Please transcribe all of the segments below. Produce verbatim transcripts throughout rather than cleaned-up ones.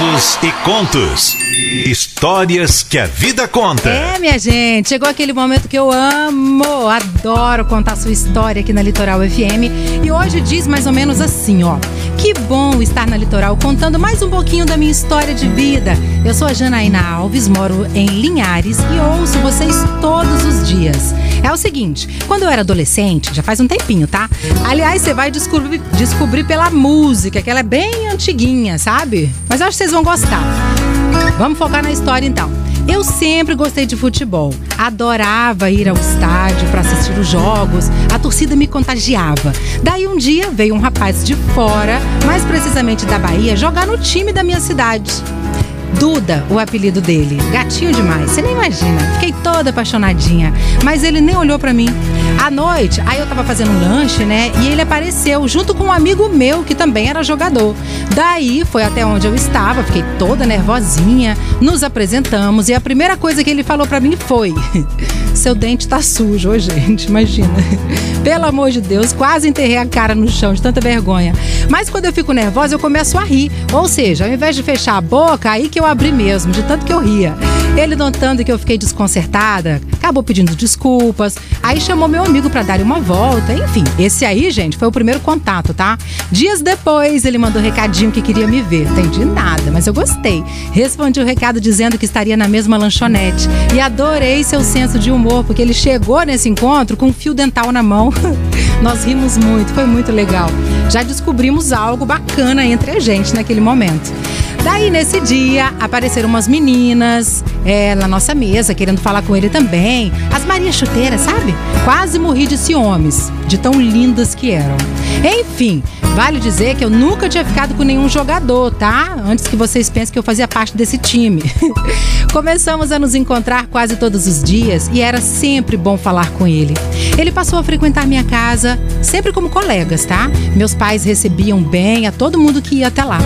Casos e contos. Histórias que a vida conta. É, minha gente, chegou aquele momento que eu amo, adoro contar sua história aqui na Litoral F M. E hoje diz mais ou menos assim, ó: que bom estar na Litoral contando mais um pouquinho da minha história de vida. Eu sou a Janaína Alves, moro em Linhares e ouço vocês todos os dias. É o seguinte, quando eu era adolescente, já faz um tempinho, tá? Aliás, você vai descobrir, descobrir pela música, que ela é bem antiguinha, sabe? Mas eu acho que vocês vão gostar. Vamos focar na história então. Eu sempre gostei de futebol, adorava ir ao estádio para assistir os jogos, a torcida me contagiava. Daí um dia veio um rapaz de fora, mais precisamente da Bahia, jogar no time da minha cidade. Duda, o apelido dele, gatinho demais, você nem imagina, fiquei toda apaixonadinha, mas ele nem olhou pra mim. À noite, aí eu tava fazendo um lanche, né, e ele apareceu junto com um amigo meu que também era jogador. Daí foi até onde eu estava, fiquei toda nervosinha, nos apresentamos e a primeira coisa que ele falou pra mim foi: seu dente tá sujo, ô gente, imagina. Pelo amor de Deus, quase enterrei a cara no chão de tanta vergonha. Mas quando eu fico nervosa, eu começo a rir. Ou seja, ao invés de fechar a boca, aí que eu abri mesmo, de tanto que eu ria. Ele, notando que eu fiquei desconcertada, acabou pedindo desculpas. Aí chamou meu amigo pra dar uma volta. Enfim, esse aí, gente, foi o primeiro contato, tá? Dias depois, ele mandou um recadinho que queria me ver. Entendi nada, mas eu gostei. Respondi o recado dizendo que estaria na mesma lanchonete. E adorei seu senso de humor, porque ele chegou nesse encontro com um fio dental na mão. Nós rimos muito, foi muito legal. Já descobrimos algo bacana entre a gente naquele momento. Daí, nesse dia, apareceram umas meninas é, na nossa mesa, querendo falar com ele também. As Maria Chuteira, sabe? Quase morri de ciúmes, de tão lindas que eram. Enfim, vale dizer que eu nunca tinha ficado com nenhum jogador, tá? Antes que vocês pensem que eu fazia parte desse time. Começamos a nos encontrar quase todos os dias e era sempre bom falar com ele. Ele passou a frequentar minha casa, sempre como colegas, tá? Meus pais recebiam bem a todo mundo que ia até lá.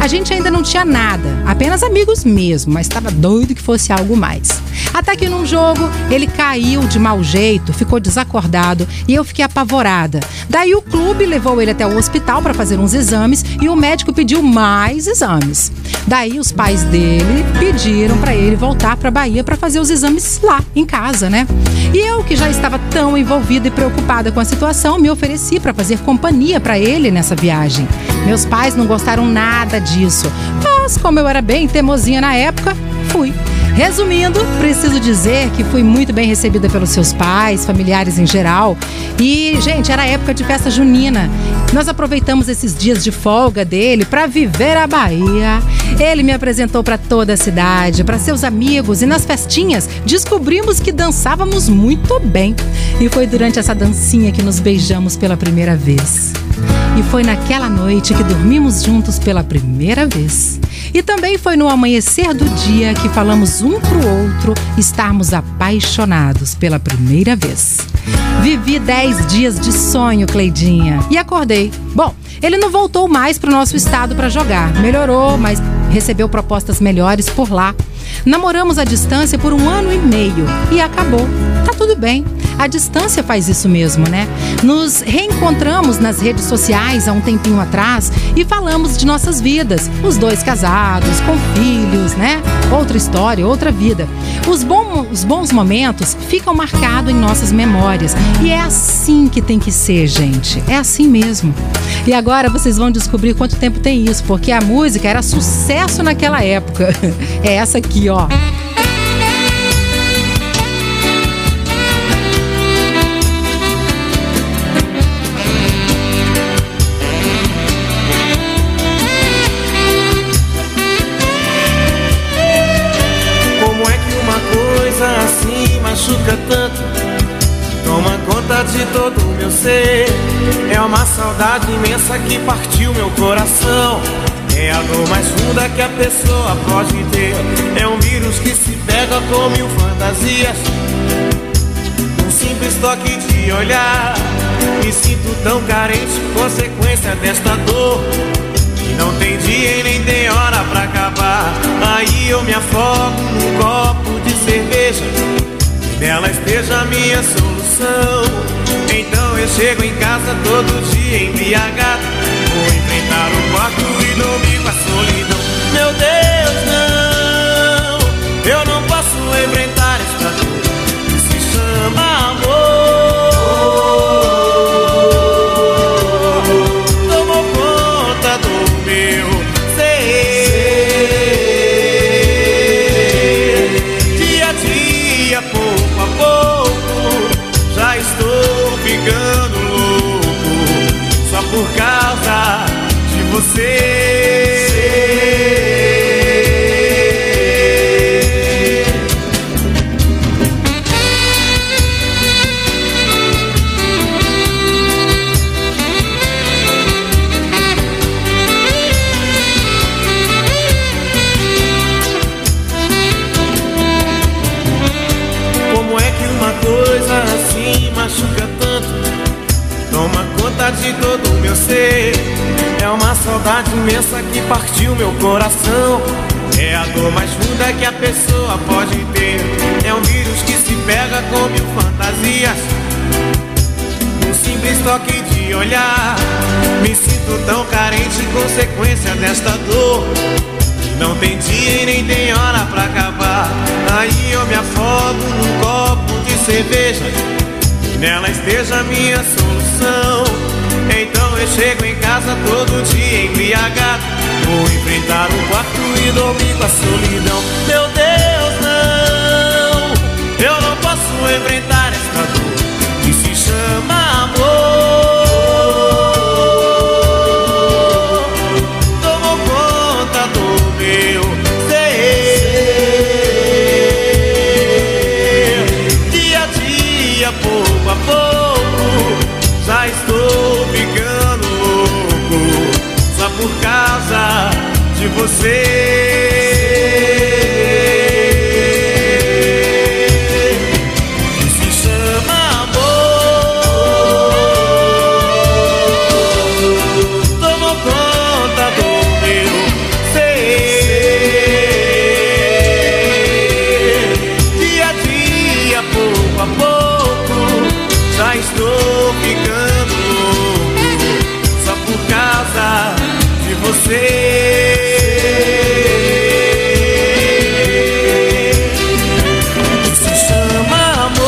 A gente ainda não tinha nada, apenas amigos mesmo, mas estava doido que fosse algo mais. Até que num jogo, ele caiu de mau jeito, ficou desacordado e eu fiquei apavorada. Daí o clube levou ele até o hospital para fazer uns exames e o médico pediu mais exames. Daí os pais dele pediram para ele voltar para a Bahia para fazer os exames lá, em casa, né? E eu, que já estava tão envolvida e preocupada com a situação, me ofereci para fazer companhia para ele nessa viagem. Meus pais não gostaram nada disso, mas como eu era bem teimosinha na época, fui. Resumindo, preciso dizer que fui muito bem recebida pelos seus pais, familiares em geral. E, gente, era época de festa junina. Nós aproveitamos esses dias de folga dele para viver a Bahia. Ele me apresentou para toda a cidade, para seus amigos, e nas festinhas descobrimos que dançávamos muito bem. E foi durante essa dancinha que nos beijamos pela primeira vez. E foi naquela noite que dormimos juntos pela primeira vez. E também foi no amanhecer do dia que falamos um pro outro estarmos apaixonados pela primeira vez. Vivi dez dias de sonho, Cleidinha, e acordei. Bom, ele não voltou mais pro nosso estado para jogar. Melhorou, mas recebeu propostas melhores por lá. Namoramos à distância por um ano e meio e acabou. Tá tudo bem. A distância faz isso mesmo, né? Nos reencontramos nas redes sociais há um tempinho atrás e falamos de nossas vidas. Os dois casados, com filhos, né? Outra história, outra vida. Os bons, os bons momentos ficam marcados em nossas memórias. E é assim que tem que ser, gente. É assim mesmo. E agora vocês vão descobrir quanto tempo tem isso, porque a música era sucesso naquela época. É essa aqui, ó. Machuca tanto, toma conta de todo o meu ser. É uma saudade imensa que partiu meu coração. É a dor mais funda que a pessoa pode ter. É um vírus que se pega com mil fantasias. Um simples toque de olhar. Me sinto tão carente, consequência desta dor. E não tem dia e nem tem hora pra acabar. Aí eu me afogo num copo de cerveja. Dela esteja a minha solução. Então eu chego em casa todo dia em B H. Vou enfrentar o quarto e dormir com a solidão. Meu Deus! saudade imensa que partiu meu coração. É a dor mais funda que a pessoa pode ter. É um vírus que se pega com mil fantasias. Um simples toque de olhar. Me sinto tão carente, consequência desta dor. Não tem dia e nem tem hora pra acabar. Aí eu me afogo num copo de cerveja, que nela esteja a minha solução. Então eu chego em casa todo dia embriagado. Vou enfrentar o quarto e dormir com a solidão. Meu Deus, não, eu não posso enfrentar esta dor que se chama amor. Por causa de você, que se chama amor. Tomou conta do meu ser. Dia a dia, pouco a pouco, já estou ficando louco, só por causa de você, que se chama amor.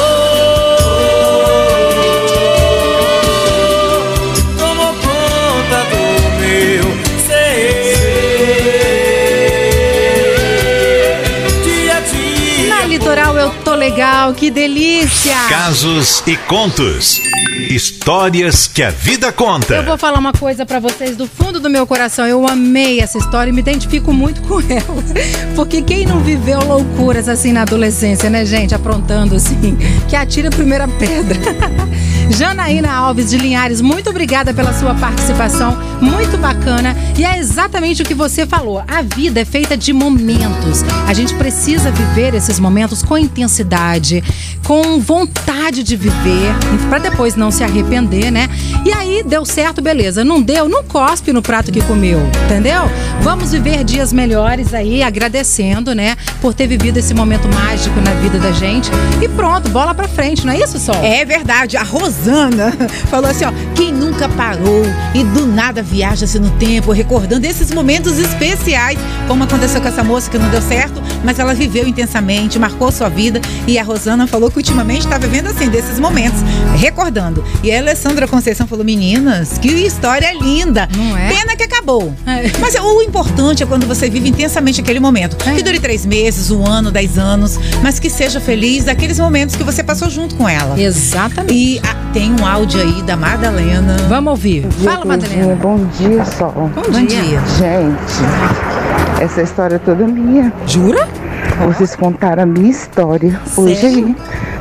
Tomou conta do meu ser. Dia a dia. Na Litoral eu tô legal, que delícia. Casos e contos. Histórias que a vida conta. Eu vou falar uma coisa pra vocês do fundo do meu coração. Eu amei essa história e me identifico muito com ela. Porque quem não viveu loucuras assim na adolescência, né, gente? Aprontando assim, que atira a primeira pedra. Janaína Alves de Linhares, muito obrigada pela sua participação. Muito bacana. E é exatamente o que você falou. A vida é feita de momentos. A gente precisa viver esses momentos com intensidade, com vontade de viver, pra depois não se arrepender, né? E aí, deu certo, beleza. Não deu, não cospe no prato que comeu, entendeu? Vamos viver dias melhores aí, agradecendo, né? Por ter vivido esse momento mágico na vida da gente. E pronto, bola pra frente, não é isso, Sol? É verdade. A Rosana falou assim, ó, quem nunca parou e do nada viaja-se no tempo, recordando esses momentos especiais, como aconteceu com essa moça que não deu certo, mas ela viveu intensamente, marcou sua vida. E a Rosana falou que ultimamente está vivendo assim, desses momentos, recordando. E a Alessandra Conceição falou, meninas, que história linda. Não é? Pena que acabou. É. Mas o importante é quando você vive intensamente aquele momento. É. Que dure três meses, um ano, dez anos, mas que seja feliz daqueles momentos que você passou junto com ela. Exatamente. E a, tem um áudio aí da Madalena. Vamos ouvir. Fala, Madalena. Bom dia, Sol. Bom, Bom dia. dia. Gente, essa história é toda minha. Jura? Vocês contaram a minha história. Sério? Hoje aí.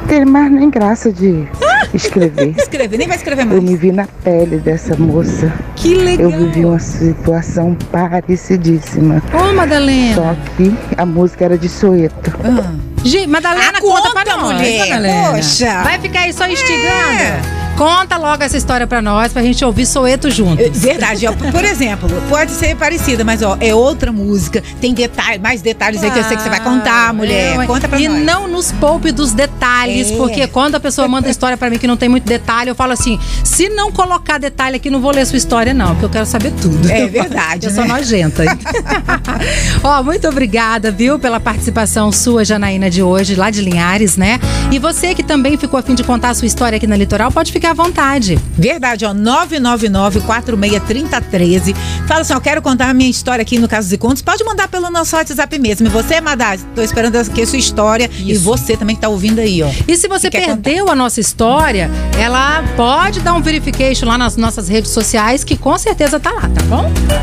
Tem mais nem graça de escrever. Escrever, nem vai escrever mais. Eu me vi na pele dessa moça. Que legal. Eu vivi uma situação parecidíssima. Ô, oh, Madalena. Só que a música era de Soweto. Ah. Gente, Madalena, a conta, conta para nós, mulher. Madalena. Poxa. Vai ficar aí só instigando? É. Conta logo essa história pra nós, pra gente ouvir Soweto junto. Verdade, ó, por exemplo, pode ser parecida, mas ó, é outra música, tem detalhe, mais detalhes ah, aí que eu sei que você vai contar, mulher, é, conta pra e nós. E não nos poupe dos detalhes, é. porque quando a pessoa manda história pra mim que não tem muito detalhe, eu falo assim, se não colocar detalhe aqui, não vou ler sua história não, porque eu quero saber tudo. É verdade, eu né? sou nojenta. Ó, muito obrigada, viu, pela participação sua, Janaína, de hoje, lá de Linhares, né? E você que também ficou a fim de contar a sua história aqui na Litoral, pode ficar à vontade. Verdade, ó, nove nove nove, quatro seis, três zero um três. Fala assim, eu quero contar a minha história aqui no Casos e Contos, pode mandar pelo nosso WhatsApp mesmo. E você, Madalena, tô esperando aqui a sua história. Isso. E você também que tá ouvindo aí, ó. E se você perdeu contar a nossa história, ela pode dar um verification lá nas nossas redes sociais, que com certeza tá lá, tá bom?